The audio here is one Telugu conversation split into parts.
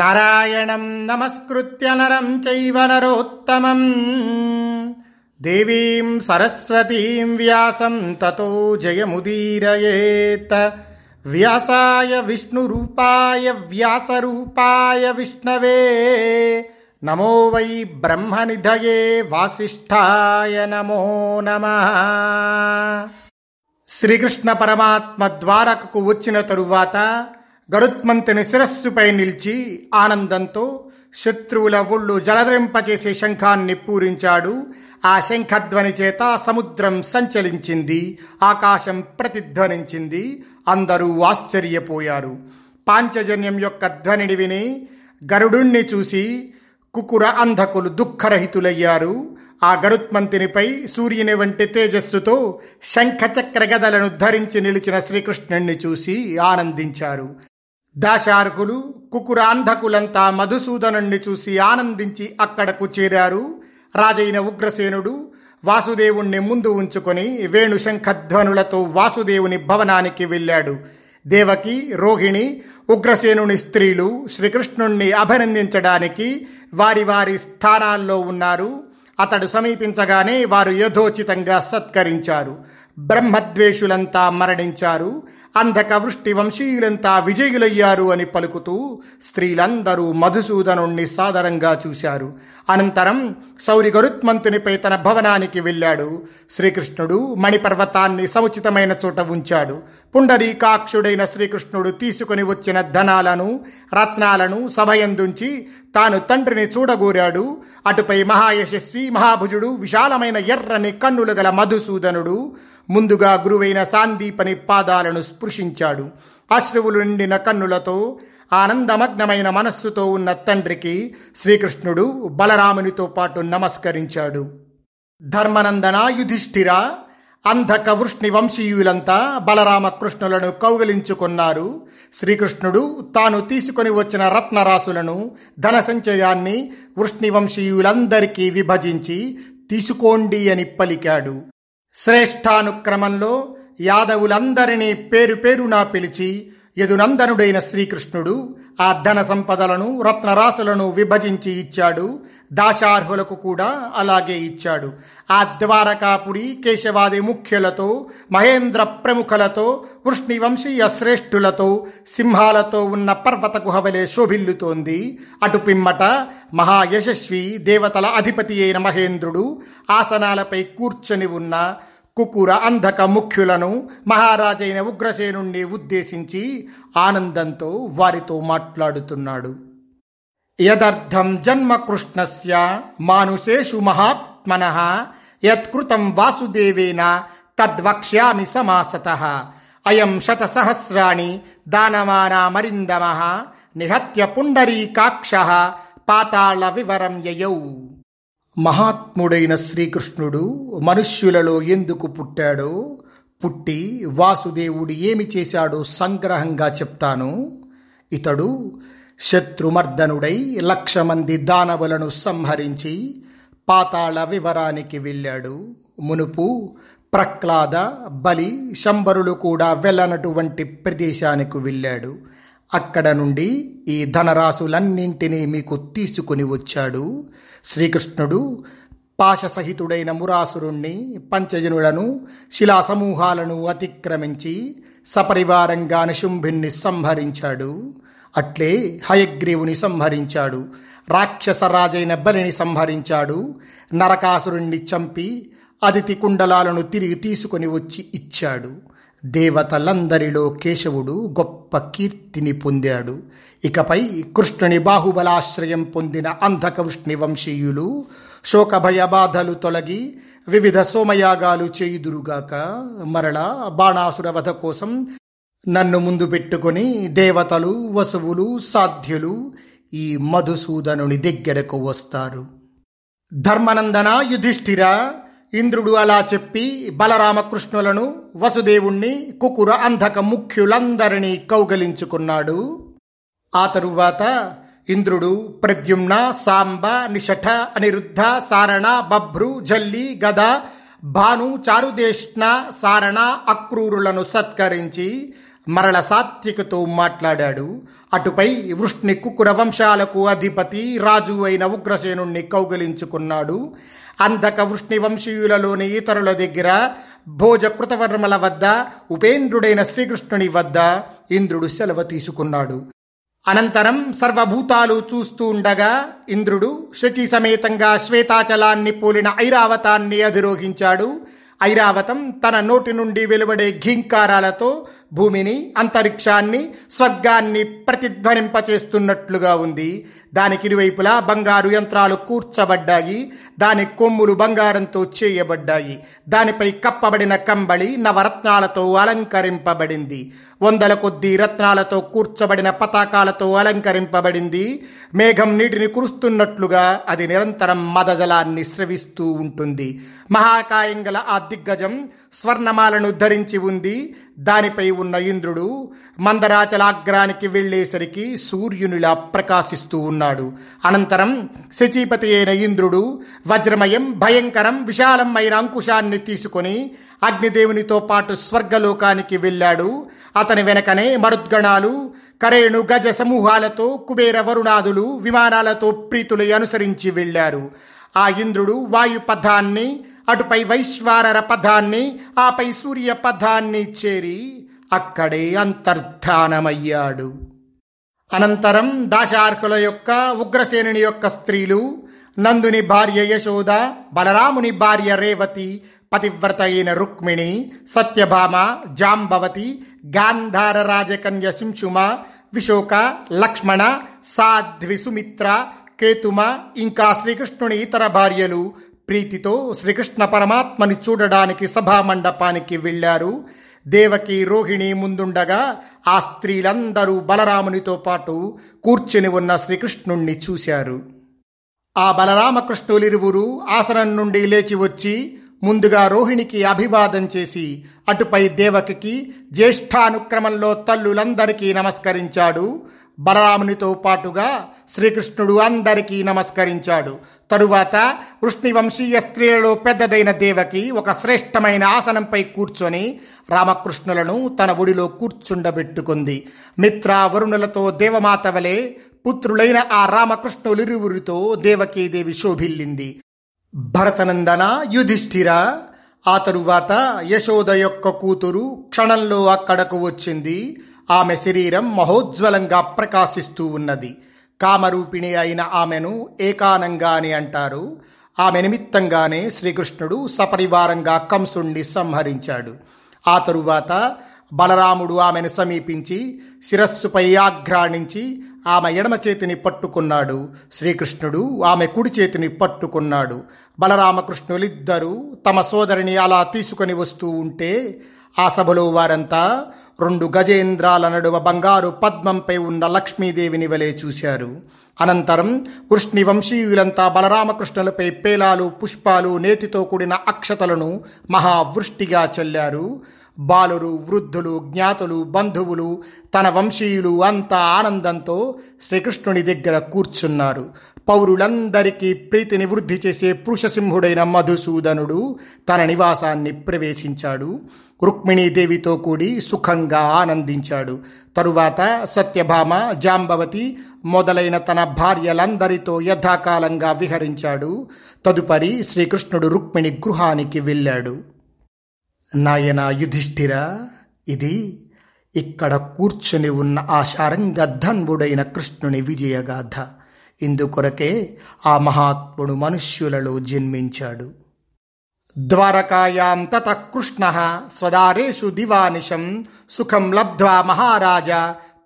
నారాయణం నమస్కృత్య నరం చైవ నరోత్తమం దేవీం సరస్వతీం వ్యాసం తతో జయముదీరయేత్. వ్యాసాయ విష్ణురూపాయ వ్యాసరూపాయ విష్ణవే నమో వై బ్రహ్మనిధయే వాసిష్ఠాయ నమో నమః. శ్రీకృష్ణ పరమాత్మ ద్వారకకు వచ్చిన తరువాత గరుత్మంతుని శిరస్సుపై నిలిచి ఆనందంతో శత్రువుల ఒళ్ళు జలదరింపచేసే శంఖాన్ని పూరించాడు. ఆ శంఖధ్వని చేత సముద్రం సంచలించింది, ఆకాశం ప్రతిధ్వనించింది, అందరూ ఆశ్చర్యపోయారు. పాంచజన్యం యొక్క ధ్వనిని విని గరుడుణ్ణి చూసి కుకుర అంధకులు దుఃఖరహితులయ్యారు. ఆ గరుత్మంతునిపై సూర్యుని వంటి తేజస్సుతో శంఖచక్ర గదలను ధరించి నిలిచిన శ్రీకృష్ణుణ్ణి చూసి ఆనందించారు. దాశార్కులు కుకుర అంధకులంతా మధుసూదనుణ్ణి చూసి ఆనందించి అక్కడకు చేరారు. రాజైన ఉగ్రసేనుడు వాసుదేవుణ్ణి ముందు ఉంచుకొని వేణుశంఖధ్వనులతో వాసుదేవుని భవనానికి వెళ్ళాడు. దేవకి, రోహిణి, ఉగ్రసేనుని స్త్రీలు శ్రీకృష్ణుణ్ణి అభినందించడానికి వారి వారి స్థానాల్లో ఉన్నారు. అతడు సమీపించగానే వారు యథోచితంగా సత్కరించారు. బ్రహ్మద్వేషులంతా మరణించారు, అంధక వృష్టి వంశీయులంతా విజయులయ్యారు అని పలుకుతూ స్త్రీలందరూ మధుసూదనుణ్ణి సాదరంగా చూశారు. అనంతరం సౌరి గరుత్మంతునిపై తన భవనానికి వెళ్ళాడు. శ్రీకృష్ణుడు మణిపర్వతాన్ని సముచితమైన చోట ఉంచాడు. పుండరీకాక్షుడైన శ్రీకృష్ణుడు తీసుకుని వచ్చిన ధనాలను, రత్నాలను సభయందుంచి తాను తండ్రిని చూడగోరాడు. అటుపై మహాయశస్వి మహాభుజుడు విశాలమైన ఎర్రని కన్నులు గల మధుసూదనుడు ముందుగా గురువైన సాందీపని పాదాలను స్పృశించాడు. అశ్రువులు నిండిన కన్నులతో ఆనందమగ్నమైన మనస్సుతో ఉన్న తండ్రికి శ్రీకృష్ణుడు బలరామునితో పాటు నమస్కరించాడు. ధర్మనందన, యుధిష్ఠిర, అంధక వృష్ణి వంశీయులంతా బలరామకృష్ణులను కౌగిలించుకున్నారు. శ్రీకృష్ణుడు తాను తీసుకొని వచ్చిన రత్నరాశులను, ధన సంచయాన్ని వృష్ణి వంశీయులందరికీ విభజించి తీసుకోండి అని పలికాడు. శ్రేష్ఠానుక్రమంలో యాదవులందరినీ పేరు పేరునా పిలిచి యదునందనుడైన శ్రీకృష్ణుడు ఆ ధన సంపదలను, రత్నరాశులను విభజించి ఇచ్చాడు. దాశార్హులకు కూడా అలాగే ఇచ్చాడు. ఆ ద్వారకాపురి కేశవాది ముఖ్యులతో, మహేంద్ర ప్రముఖులతో, వృష్ణివంశీయ శ్రేష్ఠులతో, సింహాలతో ఉన్న పర్వత గుహవలే శోభిల్లుతోంది. అటు పిమ్మట మహాయశస్వి దేవతల అధిపతి అయిన మహేంద్రుడు ఆసనాలపై కూర్చొని ఉన్న కుకుర అంధక ముఖ్యులను, మహారాజైన ఉగ్రసేనుణ్ణి ఉద్దేశించి ఆనందంతో వారితో మాట్లాడుతున్నాడు. యదర్థం జన్మకృష్ణస్య మానుషేషు మహాత్మనః యత్కృతం వాసుదేవేన తద్వక్ష్యామి సమాసతః. అయం శతసహస్రాణి దానవానామరిందమః నిహత్య పుండరీకాక్షః పాతాళ వివరం యయౌ. మహాత్ముడైన శ్రీకృష్ణుడు మనుష్యులలో ఎందుకు పుట్టాడో, పుట్టి వాసుదేవుడు ఏమి చేశాడో సంగ్రహంగా చెప్తాను. ఇతడు శత్రుమర్దనుడై 1,00,000 మంది దానవులను సంహరించి పాతాళ వివరానికి వెళ్ళాడు. మునుపు ప్రహ్లాద, బలి, శంబరులు కూడా వెళ్ళనటువంటి ప్రదేశానికి వెళ్ళాడు. అక్కడ నుండి ఈ ధనరాశులన్నింటినీ మీకు తీసుకుని వచ్చాడు. శ్రీకృష్ణుడు పాశసహితుడైన మురాసురుణ్ణి, పంచజనులను, శిలాసమూహాలను అతిక్రమించి సపరివారంగా నిశుంభిని సంహరించాడు. అట్లే హయగ్రీవుని సంహరించాడు, రాక్షసరాజైన బలిని సంహరించాడు, నరకాసురుణ్ణి చంపి అదితి కుండలాలను తిరిగి తీసుకుని వచ్చి ఇచ్చాడు. దేవతలందరిలో కేశవుడు గొప్ప కీర్తిని పొందాడు. ఇకపై కృష్ణుని బాహుబలాశ్రయం పొందిన అంధకవృష్ణి వంశీయులు శోకభయ బాధలు తొలగి వివిధ సోమయాగాలు చేయుదురుగాక. మరలా బాణాసుర వధ కోసం నన్ను ముందు పెట్టుకొని దేవతలు, వసువులు, సాధ్యులు ఈ మధుసూదనుని దగ్గరకు వస్తారు. ధర్మనందన, యుధిష్ఠిర, ఇంద్రుడు అలా చెప్పి బలరామకృష్ణులను, వసుదేవుణ్ణి, కుకుర అంధక ముఖ్యులందరినీ కౌగలించుకున్నాడు. ఆ తరువాత ఇంద్రుడు ప్రద్యుమ్న, సాంబ, నిషఠ, అనిరుద్ధ, సారణ, బభ్రు, జల్లి, గద, భాను, చారుదేష్ణ, సారణ అక్రూరులను సత్కరించి మరల సాత్వికతో మాట్లాడాడు. అటుపై వృష్ణిక్కు కురవంశాలకు అధిపతి రాజు అయిన ఉగ్రసేనుణ్ణి కౌగిలించుకున్నాడు. అంధక వృష్ణి వంశీయులలోని ఇతరుల దగ్గర, భోజ కృతవర్మల వద్ద, ఉపేంద్రుడైన శ్రీకృష్ణుని వద్ద ఇంద్రుడు సెలవు తీసుకున్నాడు. అనంతరం సర్వభూతాలు చూస్తూ ఉండగా ఇంద్రుడు శచి సమేతంగా శ్వేతాచలాన్ని పోలిన ఐరావతాన్ని అధిరోహించాడు. ఐరావతం తన నోటి నుండి వెలువడే ఘీంకారాలతో భూమిని, అంతరిక్షాన్ని, స్వర్గాన్ని ప్రతిధ్వనింపచేస్తున్నట్లుగా ఉంది. దానికి ఇరువైపులా బంగారు యంత్రాలు కూర్చబడ్డాయి. దాని కొమ్ములు బంగారంతో చేయబడ్డాయి. దానిపై కప్పబడిన కంబళి నవరత్నాలతో అలంకరింపబడింది. వందల కొద్ది రత్నాలతో కూర్చబడిన పతాకాలతో అలంకరింపబడింది. మేఘం నీటిని కురుస్తున్నట్లుగా అది నిరంతరం మదజలాన్ని స్రవిస్తూ ఉంటుంది. మహాకాయం గల ఆ దిగ్గజం స్వర్ణమాలను ధరించి ఉంది. దానిపై ఉన్న ఇంద్రుడు మందరాచలాగ్రానికి వెళ్ళేసరికి సూర్యునిలా ప్రకాశిస్తూ ఉన్నాడు. అనంతరం శచీపతి అయిన ఇంద్రుడు వజ్రమయం, భయంకరం, విశాలం అయిన అంకుశాన్ని తీసుకొని అగ్నిదేవునితో పాటు స్వర్గలోకానికి వెళ్ళాడు. అతని వెనకనే మరుద్గణాలు, కరేణు గజ సమూహాలతో కుబేర వరుణాదులు విమానాలతో ప్రీతులై అనుసరించి వెళ్ళారు. ఆ ఇంద్రుడు వాయుపథాన్ని, అటుపై వైశ్వానర పథాన్ని, ఆపై సూర్య పథాన్ని చేరి అక్కడే అంతర్ధానమయ్యాడు. అనంతరం దాశార్కుల యొక్క, ఉగ్రసేనుని యొక్క స్త్రీలు, నందుని భార్య యశోద, బలరాముని భార్య రేవతి, పతివ్రత అయిన రుక్మిణి, సత్యభామ, జాంబవతి, గాంధార రాజకన్య శింశుమ, విశోక, లక్ష్మణ, సాధ్వి, సుమిత్ర, కేతుమ, ఇంకా శ్రీకృష్ణుని ఇతర భార్యలు ప్రీతితో శ్రీకృష్ణ పరమాత్మని చూడడానికి సభామండపానికి వెళ్ళారు. దేవకి, రోహిణి ముందుండగా ఆ స్త్రీలందరూ బలరామునితో పాటు కూర్చుని ఉన్న శ్రీకృష్ణుణ్ణి చూశారు. ఆ బలరామకృష్ణులిరువురు ఆసనం నుండి లేచి వచ్చి ముందుగా రోహిణికి అభివాదం చేసి అటుపై దేవకికి జ్యేష్ఠానుక్రమంలో తల్లులందరికీ నమస్కరించాడు. బలరామునితో పాటుగా శ్రీకృష్ణుడు అందరికీ నమస్కరించాడు. తరువాత వృష్ణివంశీయ స్త్రీలలో పెద్దదైన దేవకి ఒక శ్రేష్టమైన ఆసనంపై కూర్చొని రామకృష్ణులను తన ఒడిలో కూర్చుండబెట్టుకుంది. మిత్ర వరుణులతో దేవమాత వలె పుత్రులైన ఆ రామకృష్ణులిరువురితో దేవకీదేవి శోభిల్లింది. భరతనందన, యుధిష్ఠిర. ఆ తరువాత యశోద యొక్క కూతురు క్షణంలో అక్కడకు వచ్చింది. ఆమె శరీరం మహోజ్వలంగా ప్రకాశిస్తూ ఉన్నది. కామరూపిణి అయిన ఆమెను ఏకానంగాని అంటారు. ఆమె నిమిత్తంగానే శ్రీకృష్ణుడు సపరివారంగా కంసుణ్ణి సంహరించాడు. ఆ తరువాత బలరాముడు ఆమెను సమీపించి శిరస్సుపై ఆఘ్రాణించి ఆమె ఎడమ చేతిని పట్టుకున్నాడు. శ్రీకృష్ణుడు ఆమె కుడి చేతిని పట్టుకున్నాడు. బలరామకృష్ణులిద్దరూ తమ సోదరిని అలా తీసుకొని వస్తూ ఉంటే ఆ సభలో వారంతా రెండు గజేంద్రాల నడుమ బంగారు పద్మంపై ఉన్న లక్ష్మీదేవిని వలె చూశారు. అనంతరం వృష్ణి వంశీయులంతా బలరామకృష్ణులపై పేలాలు, పుష్పాలు, నేతితో కూడిన అక్షతలను మహావృష్టిగా చల్లారు. బాలురు, వృద్ధులు, జ్ఞాతులు, బంధువులు, తన వంశీయులు అంతా ఆనందంతో శ్రీకృష్ణుని దగ్గర కూర్చున్నారు. పౌరులందరికీ ప్రీతిని వృద్ధి చేసే పురుషసింహుడైన మధుసూదనుడు తన నివాసాన్ని ప్రవేశించాడు. రుక్మిణీదేవితో కూడి సుఖంగా ఆనందించాడు. తరువాత సత్యభామ, జాంబవతి మొదలైన తన భార్యలందరితో యథాకాలంగా విహరించాడు. తదుపరి శ్రీకృష్ణుడు రుక్మిణి గృహానికి వెళ్ళాడు. నాయన యుధిష్ఠిర, ఇది ఇక్కడ కూర్చుని ఉన్న ఆ శారంగధన్వుడైన కృష్ణుని విజయగాథ. ఇందుకొరకే ఆ మహాత్ముడు మనుష్యులలో జన్మించాడు. ద్వారకాయాం తతః కృష్ణః స్వదారేషు దివానిశం సుఖం లబ్ధ్వా మహారాజ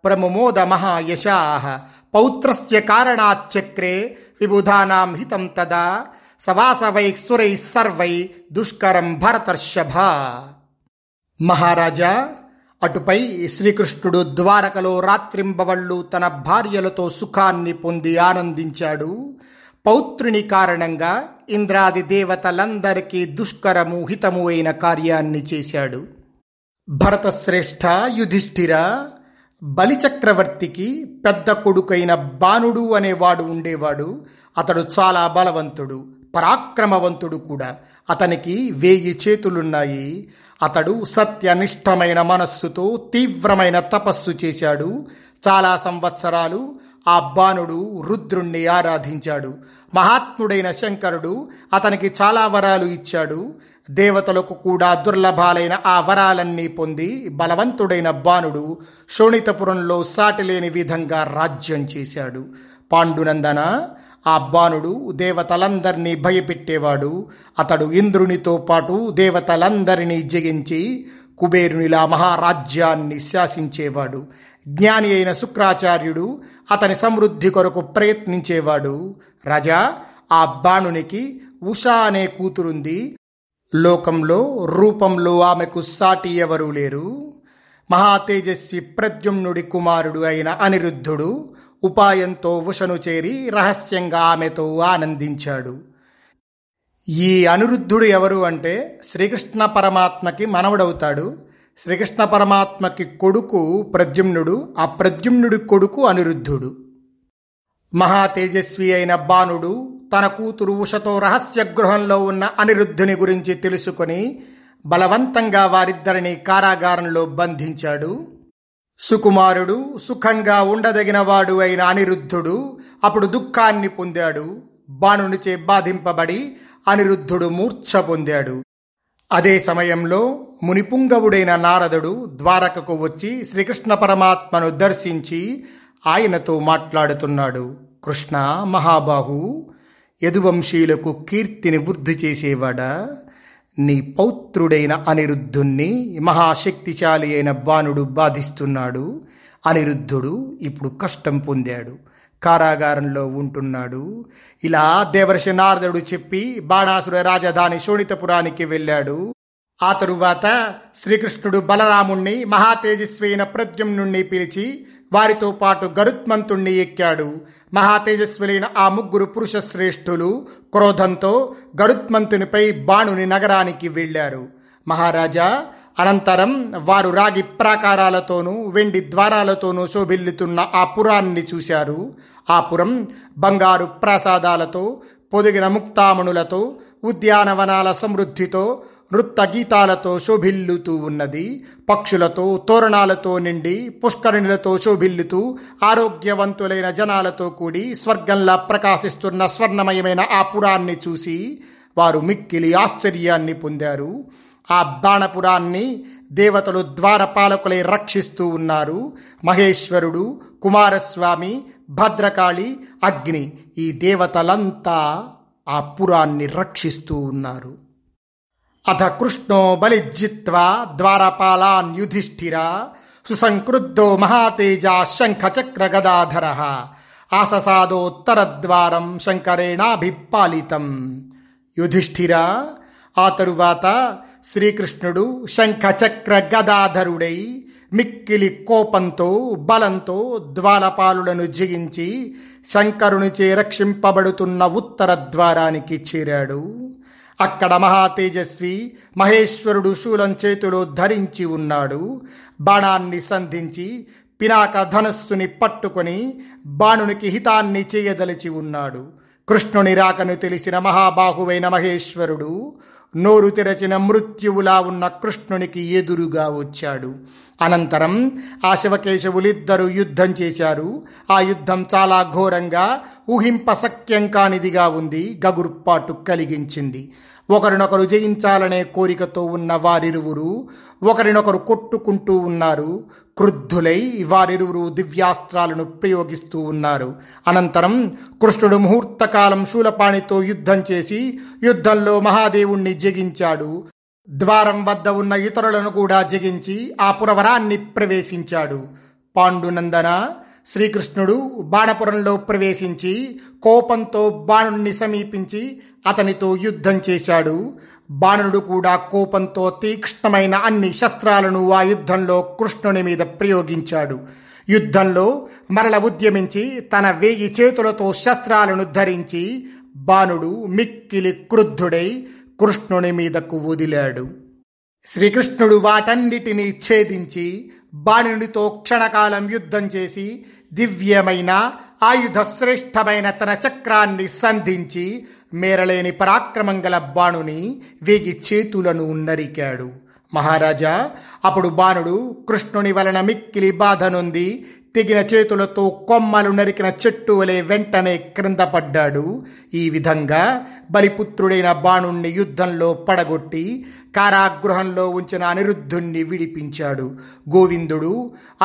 ప్రముమోద మహాయశాః పౌత్రస్య కారణాచ్చక్రే విబుధానాం హితం తదా సవాసవై సురై సర్వై దుష్కరం భరతర్షభ. మహారాజా, అటుపై శ్రీకృష్ణుడు ద్వారకలో రాత్రింబవళ్ళు తన భార్యలతో సుఖాన్ని పొంది ఆనందించాడు. పౌత్రుని కారణంగా ఇంద్రాది దేవతలందరికీ దుష్కరము, హితము అయిన కార్యాన్ని చేశాడు. భరతశ్రేష్ఠ యుధిష్ఠిర, బలిచక్రవర్తికి పెద్ద కొడుకైన బాణుడు అనేవాడు ఉండేవాడు. అతడు చాలా బలవంతుడు, పరాక్రమవంతుడు కూడా. అతనికి 1000 చేతులున్నాయి. అతడు సత్యనిష్టమైన మనస్సుతో తీవ్రమైన తపస్సు చేశాడు. చాలా సంవత్సరాలు ఆ బాణుడు రుద్రుణ్ణి ఆరాధించాడు. మహాత్ముడైన శంకరుడు అతనికి చాలా వరాలు ఇచ్చాడు. దేవతలకు కూడా దుర్లభాలైన ఆ వరాలన్నీ పొంది బలవంతుడైన బాణుడు శోణితపురంలో సాటిలేని విధంగా రాజ్యం చేశాడు. పాండునందన, ఆ బాణుడు దేవతలందరినీ భయపెట్టేవాడు. అతడు ఇంద్రునితో పాటు దేవతలందరినీ జయించి కుబేరునిలా మహారాజ్యాన్ని శాసించేవాడు. జ్ఞాని అయిన శుక్రాచార్యుడు అతని సమృద్ధి కొరకు ప్రయత్నించేవాడు. రాజా, ఆ బాణునికి ఉషా అనే కూతురుంది. లోకంలో రూపంలో ఆమెకు సాటి ఎవరూ లేరు. మహాతేజస్వి ప్రద్యుమ్నుడి కుమారుడు అయిన అనిరుద్ధుడు ఉపాయంతో ఉషను చేరి రహస్యంగా ఆమెతో ఆనందించాడు. ఈ అనిరుద్ధుడు ఎవరు అంటే శ్రీకృష్ణ పరమాత్మకి మనవడవుతాడు. శ్రీకృష్ణ పరమాత్మకి కొడుకు ప్రద్యుమ్నుడు, ఆ ప్రద్యుమ్నుడి కొడుకు అనిరుద్ధుడు. మహాతేజస్వి అయిన బాణుడు తన కూతురు ఉషతో రహస్య గృహంలో ఉన్న అనిరుద్ధుని గురించి తెలుసుకొని బలవంతంగా వారిద్దరిని కారాగారంలో బంధించాడు. సుకుమారుడు, సుఖంగా ఉండదగినవాడు అయిన అనిరుద్ధుడు అప్పుడు దుఃఖాన్ని పొందాడు. బాణునిచే బాధింపబడి అనిరుద్ధుడు మూర్ఛ పొందాడు. అదే సమయంలో మునిపుంగవుడైన నారదుడు ద్వారకకు వచ్చి శ్రీకృష్ణ పరమాత్మను దర్శించి ఆయనతో మాట్లాడుతున్నాడు. కృష్ణ, మహాబాహు, యదువంశీయులకు కీర్తిని వృద్ధి చేసేవాడా, నీ పౌత్రుడైన అనిరుద్ధుణ్ణి మహాశక్తిశాలి అయిన బాణుడు బాధిస్తున్నాడు. అనిరుద్ధుడు ఇప్పుడు కష్టం పొందాడు, కారాగారంలో ఉంటున్నాడు. ఇలా దేవర్షి నారదుడు చెప్పి బాణాసుర రాజధాని శోణితపురానికి వెళ్ళాడు. ఆ తరువాత శ్రీకృష్ణుడు బలరాముణ్ణి, మహాతేజస్వి అయిన ప్రద్యుమ్నుణ్ణి పిలిచి వారితో పాటు గరుత్మంతుణ్ణి ఎక్కాడు. మహాతేజస్వులైన ఆ ముగ్గురు పురుష శ్రేష్ఠులు క్రోధంతో గరుత్మంతునిపై బాణుని నగరానికి వెళ్ళారు. మహారాజా, అనంతరం వారు రాగి ప్రాకారాలతోనూ వెండి ద్వారాలతోనూ శోభిల్లుతున్న ఆ పురాన్ని చూశారు. ఆ పురం బంగారు ప్రాసాదాలతో, పొదిగిన ముక్తామణులతో, ఉద్యానవనాల సమృద్ధితో, నృత్య గీతాలతో శోభిల్లుతూ ఉన్నది. పక్షులతో, తోరణాలతో నిండి, పుష్కరిణులతో శోభిల్లుతూ, ఆరోగ్యవంతులైన జనాలతో కూడి స్వర్గంలా ప్రకాశిస్తున్న స్వర్ణమయమైన ఆ పురాన్ని చూసి వారు మిక్కిలి ఆశ్చర్యాన్ని పొందారు. ఆ బాణపురాన్ని దేవతలు ద్వారపాలకులై రక్షిస్తూ ఉన్నారు. మహేశ్వరుడు, కుమారస్వామి, భద్రకాళి, అగ్ని, ఈ దేవతలంతా ఆ పురాన్ని రక్షిస్తూ ఉన్నారు. అథ కృష్ణో బలిజిత్వా ద్వారపాలాన్ యుధిష్ఠిర సుసంక్రుద్ధో మహాతేజా శంఖచక్ర గదాధర ఆససాదోత్తరద్వారం శంకరేణాభిపాలితం. యుధిష్ఠిర, ఆ తరువాత శ్రీకృష్ణుడు శంఖచక్ర గదాధరుడై మిక్కిలి కోపంతో, బలంతో ద్వారపాలులను జయించి శంకరునిచే రక్షింపబడుతున్న ఉత్తర ద్వారానికి చేరాడు. అక్కడ మహాతేజస్వి మహేశ్వరుడు శూలం చేతిలో ధరించి ఉన్నాడు. బాణాన్ని సంధించి పినాక ధనస్సుని పట్టుకొని బాణునికి హితాన్ని చేయదలిచి ఉన్నాడు. కృష్ణుని రాకను తెలిసిన మహాబాహువైన మహేశ్వరుడు నోరు తెరచిన మృత్యువులా ఉన్న కృష్ణునికి ఎదురుగా వచ్చాడు. అనంతరం ఆ శివకేశవులిద్దరూ యుద్ధం చేశారు. ఆ యుద్ధం చాలా ఘోరంగా, ఊహింపశక్యం కానిదిగా ఉంది, గగుర్పాటు కలిగించింది. ఒకరినొకరు జయించాలనే కోరికతో ఉన్న వారిరువురు ఒకరినొకరు కొట్టుకుంటూ ఉన్నారు. క్రుద్ధులై వారిరువురు దివ్యాస్త్రాలను ప్రయోగిస్తూ ఉన్నారు. అనంతరం కృష్ణుడు ముహూర్తకాలం శూలపాణితో యుద్ధం చేసి యుద్ధంలో మహాదేవుణ్ణి జయించాడు. ద్వారం వద్ద ఉన్న ఇతరులను కూడా జయించి ఆ పురవరాన్ని ప్రవేశించాడు. పాండునందన, శ్రీకృష్ణుడు బాణపురంలో ప్రవేశించి కోపంతో బాణుణ్ణి సమీపించి అతనితో యుద్ధం చేశాడు. బాణుడు కూడా కోపంతో తీక్ష్ణమైన అన్ని శస్త్రాలను ఆ యుద్ధంలో కృష్ణుని మీద ప్రయోగించాడు. యుద్ధంలో మరల ఉద్యమించి తన 1000 చేతులతో శస్త్రాలను ధరించి బాణుడు మిక్కిలి క్రుద్ధుడై కృష్ణుని మీదకు వదిలాడు. శ్రీకృష్ణుడు వాటన్నిటినీ ఛేదించి బాణునితో క్షణకాలం యుద్ధం చేసి దివ్యమైన ఆయుధ శ్రేష్టమైన తన చక్రాన్ని సంధించి మేరలేని పరాక్రమం గల బాణుని 1000 చేతులను నరికాడు. మహారాజా, అప్పుడు బాణుడు కృష్ణుని వలన మిక్కిలి బాధనుంది తెగిన చేతులతో కొమ్మలు నరికిన చెట్టు వలె వెంటనే క్రింద పడ్డాడు. ఈ విధంగా బలిపుత్రుడైన బాణుణ్ణి యుద్ధంలో పడగొట్టి కారాగృహంలో ఉంచిన అనిరుద్ధుణ్ణి విడిపించాడు. గోవిందుడు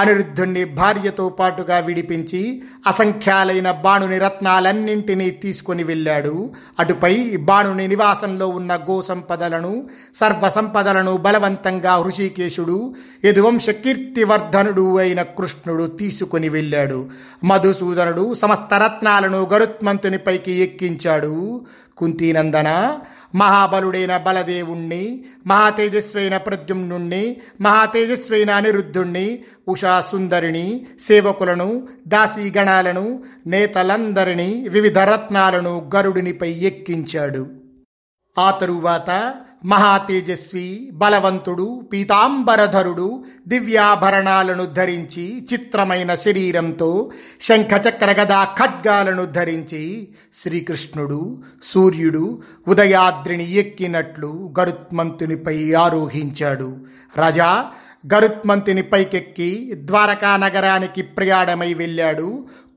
అనిరుద్ధుణ్ణి భార్యతో పాటుగా విడిపించి అసంఖ్యాలైన బాణుని రత్నాలన్నింటినీ తీసుకొని వెళ్ళాడు. అటుపై బాణుని నివాసంలో ఉన్న గోసంపదలను సర్వసంపదలను బలవంతంగా హృషికేశుడు యదువంశ కీర్తివర్ధనుడు అయిన కృష్ణుడు తీసుకొని వెళ్ళాడు. మధుసూదనుడు సమస్త రత్నాలను గరుత్మంతుని పైకి ఎక్కించాడు. కుంతీనందన, మహాబలుడైన బలదేవుణ్ణి, మహాతేజస్వైన ప్రద్యుమ్నుణ్ణి, మహాతేజస్వైన అనిరుద్ధుణ్ణి, ఉషా సుందరిని, సేవకులను, దాసీగణాలను, నేతలందరినీ, వివిధ రత్నాలను గరుడినిపై ఎక్కించాడు. ఆ తరువాత మహాతేజస్వి, బలవంతుడు, పీతాంబరధరుడు దివ్యాభరణాలను ధరించి, చిత్రమైన శరీరంతో శంఖచక్ర గదా ఖడ్గాలను ధరించి శ్రీకృష్ణుడు సూర్యుడు ఉదయాద్రిని ఎక్కినట్లు గరుత్మంతునిపై ఆరోహించాడు. రాజా గరుత్మంతుని పైకెక్కి ద్వారకా నగరానికి ప్రయాణమై వెళ్ళాడు.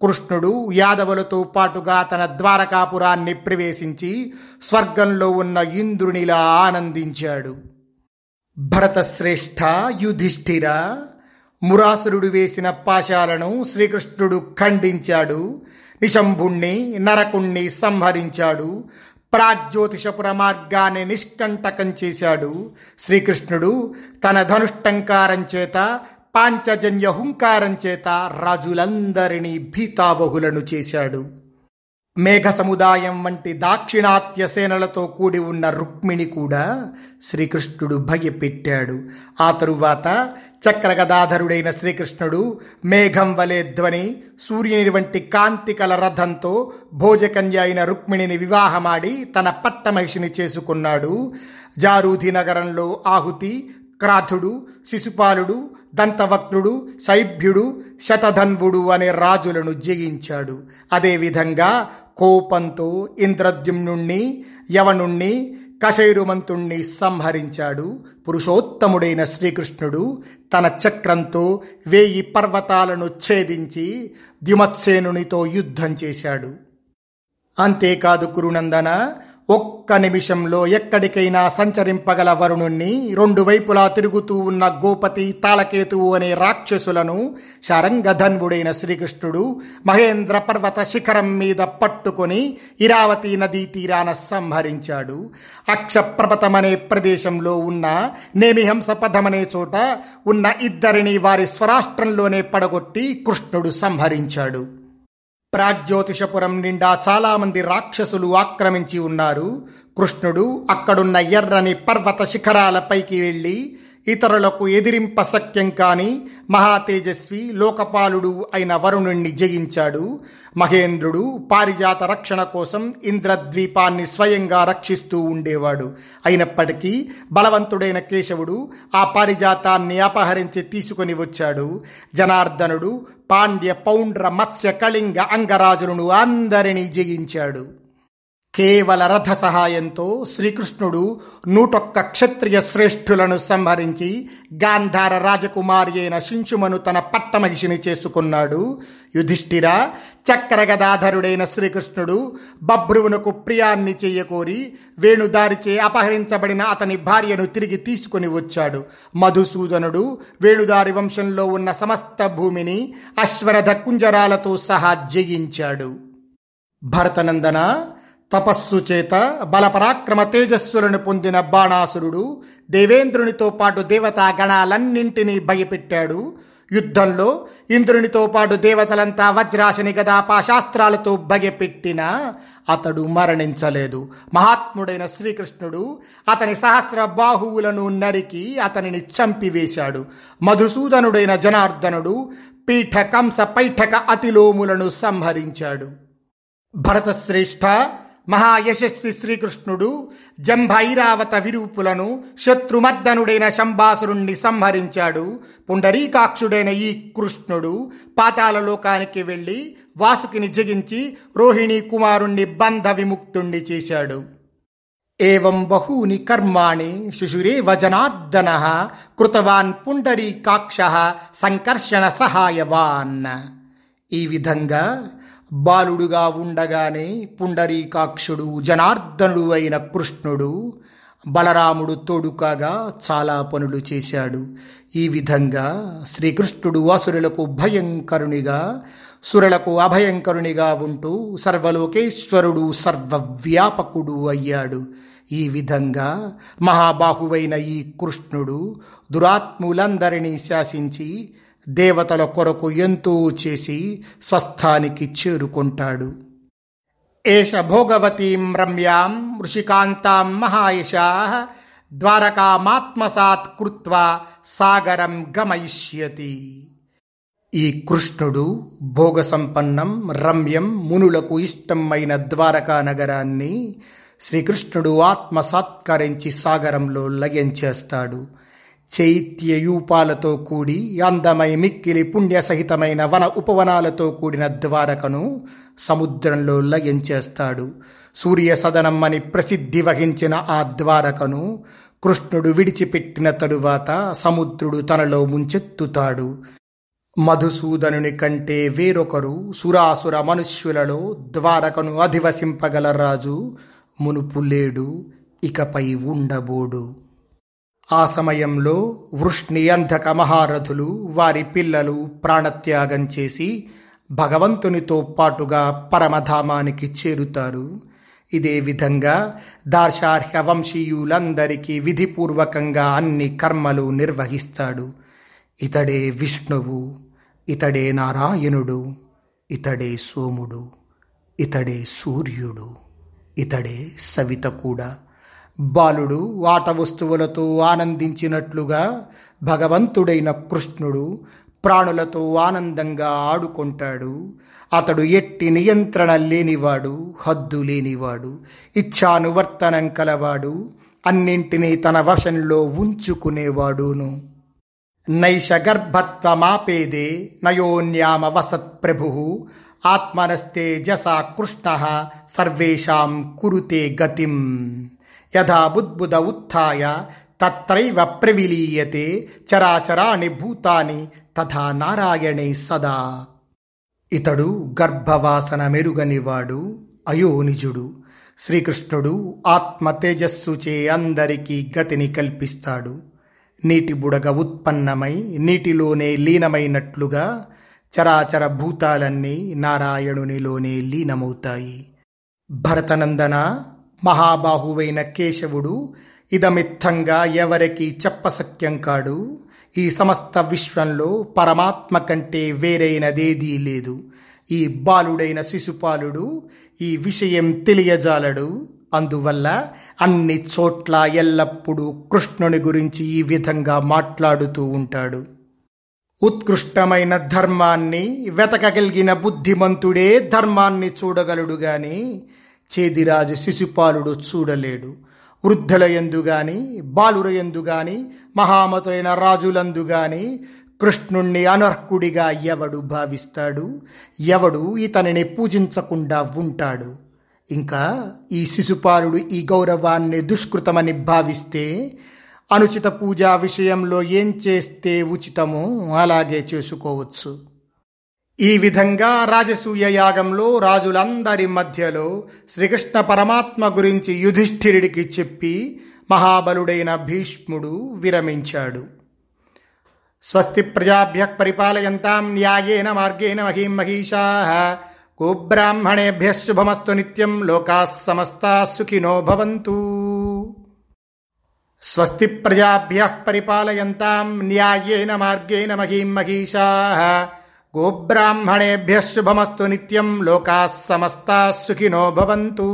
కృష్ణుడు యాదవులతో పాటుగా తన ద్వారకాపురాన్ని ప్రవేశించి స్వర్గంలో ఉన్న ఇంద్రునిలా ఆనందించాడు. భరతశ్రేష్ఠ యుధిష్ఠిర, మురాసురుడు వేసిన పాశాలను శ్రీకృష్ణుడు ఖండించాడు. నిశంభుణ్ణి, నరకుణ్ణి సంహరించాడు. ప్రాగ్జ్యోతిషపుర మార్గాన్ని నిష్కంటకం చేశాడు. శ్రీకృష్ణుడు తన ధనుష్టంకారం చేత, పాంచజన్య హుంకారం చేత రాజులందరినీ భీతావహులను చేశాడు. మేఘ సముదాయం వంటి దాక్షిణాత్య సేనలతో కూడి ఉన్న రుక్మిణి కూడా శ్రీకృష్ణుడు భయపెట్టాడు. ఆ తరువాత చక్రగదాధరుడైన శ్రీకృష్ణుడు మేఘం వలె ధ్వని, సూర్యుని వంటి కాంతి కల రథంతో భోజకన్య అయిన రుక్మిణిని వివాహమాడి తన పట్టమహిషిని చేసుకున్నాడు. జారూధి నగరంలో ఆహుతి, క్రాధుడు, శిశుపాలుడు, దంతవక్త్రుడు, శైభ్యుడు, శతధన్వుడు అనే రాజులను జయించాడు. అదేవిధంగా కోపంతో ఇంద్రద్యుమ్నుణ్ణి, యవనుణ్ణి, కశైరుమంతుణ్ణి సంహరించాడు. పురుషోత్తముడైన శ్రీకృష్ణుడు తన చక్రంతో 1000 పర్వతాలను ఛేదించి ద్యుమత్సేనునితో యుద్ధం చేశాడు. అంతేకాదు కురునందన, ఒక్క నిమిషంలో ఎక్కడికైనా సంచరింపగల వరుణుణ్ణి, 2 వైపులా తిరుగుతూ ఉన్న గోపతి, తాళకేతువు అనే రాక్షసులను శారంగధన్వుడైన శ్రీకృష్ణుడు మహేంద్ర పర్వత శిఖరం మీద పట్టుకొని ఇరావతి నదీ తీరాన సంహరించాడు. అక్షప్రపథం అనే ప్రదేశంలో ఉన్న, నేమిహంస పథమనే చోట ఉన్న ఇద్దరిని వారి స్వరాష్ట్రంలోనే పడగొట్టి కృష్ణుడు సంహరించాడు. ప్రాగ్జ్యోతిషపురం నిండా చాలామంది రాక్షసులు ఆక్రమించి ఉన్నారు. కృష్ణుడు అక్కడున్న ఎర్రని పర్వత శిఖరాలపైకి వెళ్ళి ఇతరులకు ఎదిరింప శక్యం కాని మహాతేజస్వి, లోకపాలుడు అయిన వరుణుణ్ణి జయించాడు. మహేంద్రుడు పారిజాత రక్షణ కోసం ఇంద్రద్వీపాన్ని స్వయంగా రక్షిస్తూ ఉండేవాడు. అయినప్పటికీ బలవంతుడైన కేశవుడు ఆ పారిజాతాన్ని అపహరించి తీసుకుని వచ్చాడు. జనార్దనుడు పాండ్య, పౌండ్ర, మత్స్య, కళింగ, అంగరాజులను అందరినీ జయించాడు. కేవల రథ సహాయంతో శ్రీకృష్ణుడు 101 క్షత్రియ శ్రేష్ఠులను సంహరించి గాంధార రాజకుమారి అయిన శింశుమను తన పట్టమహిషిని చేసుకున్నాడు. యుధిష్ఠిర, చక్రగదాధరుడైన శ్రీకృష్ణుడు బభ్రువునకు ప్రియాన్ని చేయకోరి వేణుదారిచే అపహరించబడిన అతని భార్యను తిరిగి తీసుకుని వచ్చాడు. మధుసూదనుడు వేణుదారి వంశంలో ఉన్న సమస్త భూమిని అశ్వరథ కుంజరాలతో సహా జయించాడు. భరతనందన, తపస్సు చేత బలపరాక్రమ తేజస్సులను పొందిన బాణాసురుడు దేవేంద్రునితో పాటు దేవతా గణాలన్నింటినీ భయపెట్టాడు. యుద్ధంలో ఇంద్రునితో పాటు దేవతలంతా వజ్రాశని, గదా, పాశాస్త్రాలతో భయపెట్టినా అతడు మరణించలేదు. మహాత్ముడైన శ్రీకృష్ణుడు అతని 1000 బాహువులను నరికి అతనిని చంపివేశాడు. మధుసూదనుడైన జనార్దనుడు పీఠ, కంస, పైఠక అతిలోములను సంహరించాడు. భరతశ్రేష్ఠ, మహాయశస్వి శ్రీకృష్ణుడు జంభైరావత విరూపులను, శత్రుమర్దనుడైన శంబాసురుణ్ణి సంహరించాడు. పుండరీకాక్షుడైన ఈ కృష్ణుడు పాతాళలోకానికి వెళ్ళి వాసుకిని జయించి రోహిణీ కుమారుణ్ణి బంధ విముక్తుణ్ణి చేశాడు. ఏవం బహూని కర్మాణి శిశురేవ జనార్దనః కృతవాన్ పుండరీకాక్షః సంకర్షణ సహాయవాన్. ఈ విధంగా బాలుడుగా ఉండగానే పుండరీకాక్షుడు జనార్దనుడు అయిన కృష్ణుడు బలరాముడు తోడుకాగా చాలా పనులు చేశాడు. ఈ విధంగా శ్రీకృష్ణుడు అసురులకు భయంకరునిగా, సురులకు అభయంకరునిగా ఉంటూ సర్వలోకేశ్వరుడు సర్వవ్యాపకుడు అయ్యాడు. ఈ విధంగా మహాబాహువైన ఈ కృష్ణుడు దురాత్ములందరినీ శాసించి దేవతల కొరకు ఎంతో చేసి స్వస్థానికి చేరుకుంటాడు. ఏష భోగవతీం రమ్యాం ఋషికాంతాం మహాయశాః ద్వారకామాత్మసాత్ కృత్వా సాగరం గమయిష్యతి. ఈ కృష్ణుడు భోగసంపన్నం, రమ్యం, మునులకు ఇష్టమైన ద్వారకా నగరాన్ని శ్రీకృష్ణుడు ఆత్మసాత్కరించి సాగరంలో లయించేస్తాడు. చైత్యయూపాలతో కూడి అందమై మిక్కిలి పుణ్యసహితమైన వన ఉపవనాలతో కూడిన ద్వారకను సముద్రంలో లయించేస్తాడు. సూర్య సదనం అని ప్రసిద్ధి వహించిన ఆ ద్వారకను కృష్ణుడు విడిచిపెట్టిన తరువాత సముద్రుడు తనలో ముంచెత్తుతాడు. మధుసూదనుని కంటే వేరొకరు సురాసుర మనుష్యులలో ద్వారకను అధివసింపగల రాజు మునుపు లేడు, ఇకపై ఉండబోడు. ఆ సమయంలో వృష్ణి అంధక మహారథులు వారి పిల్లలు ప్రాణత్యాగం చేసి భగవంతునితో పాటుగా పరమధామానికి చేరుతారు. ఇదే విధంగా దార్శార్హ వంశీయులందరికీ విధిపూర్వకంగా అన్ని కర్మలు నిర్వహిస్తాడు. ఇతడే విష్ణువు, ఇతడే నారాయణుడు, ఇతడే సోముడు, ఇతడే సూర్యుడు, ఇతడే సవిత కూడా. బాలుడు ఆట వస్తువులతో ఆనందించినట్లుగా భగవంతుడైన కృష్ణుడు ప్రాణులతో ఆనందంగా ఆడుకుంటాడు. అతడు ఎట్టి నియంత్రణ లేనివాడు, హద్దు లేనివాడు, ఇచ్ఛానువర్తనం కలవాడు, అన్నింటినీ తన వశంలో ఉంచుకునేవాడును. నైష గర్భత్వమాపేదే నయోన్యామవసత్ ప్రభుః ఆత్మనస్తే జసా కృష్ణః సర్వేషాం కురుతే గతిం. యథా బుద్బుద ఉత్థాయ తత్రైవ ప్రవిలీయతే చరాచరాణి భూతాని తథా నారాయణే సదా. ఇతడు గర్భవాసన మెరుగనివాడు, అయోనిజుడు. శ్రీకృష్ణుడు ఆత్మ తేజస్సుచే అందరికీ గతిని కల్పిస్తాడు. నీటి బుడగ ఉత్పన్నమై నీటిలోనే లీనమైనట్లుగా చరాచర భూతాలన్నీ నారాయణునిలోనే లీనమవుతాయి. భరతనందన, మహాబాహువైన కేశవుడు ఇదమిత్తంగా ఎవరికీ చెప్పసత్యం కాడు. ఈ సమస్త విశ్వంలో పరమాత్మ కంటే వేరైనదేదీ లేదు. ఈ బాలుడైన శిశుపాలుడు ఈ విషయం తెలియజాలడు. అందువల్ల అన్ని చోట్ల ఎల్లప్పుడూ కృష్ణుని గురించి ఈ విధంగా మాట్లాడుతూ ఉంటాడు. ఉత్కృష్టమైన ధర్మాన్ని వెతకగలిగిన బుద్ధిమంతుడే ధర్మాన్ని చూడగలడు గాని చేదిరాజు శిశుపాలుడు చూడలేడు. వృద్ధుల యందు గాని, బాలుర యందు గాని, మహామతులైన రాజులందు గాని కృష్ణుణ్ణి అనర్హుడిగా ఎవడు భావిస్తాడు? ఎవడు ఇతనిని పూజించకుండా ఉంటాడు? ఇంకా ఈ శిశుపాలుడు ఈ గౌరవాన్ని దుష్కృతమని భావిస్తే, అనుచిత పూజా విషయంలో ఏం చేస్తే ఉచితమో అలాగే చేసుకోవచ్చు. ఈ విధంగా రాజసూయ యాగంలో రాజులందరి మధ్యలో శ్రీకృష్ణ పరమాత్మ గురించి యుధిష్ఠిరుడికి చెప్పి మహాబలుడైన భీష్ముడు విరమించాడు. స్వస్తి ప్రజాభ్యః పరిపాలయంతాం న్యాయేన మార్గేణ మహీం మహీషాః. గోబ్రాహ్మణేభ్యః శుభమస్తు నిత్యం. లోకాః సమస్తాః సుఖినో భవంతు. స్వస్తి ప్రజాభ్యః పరిపాలయంతాం న్యాయేన మార్గేణ మహీం మహీషాః. గోబ్రాహ్మణేభ్యః శుభమస్తు నిత్యం. లోకాః సమస్తాః సుఖినో భవంతు.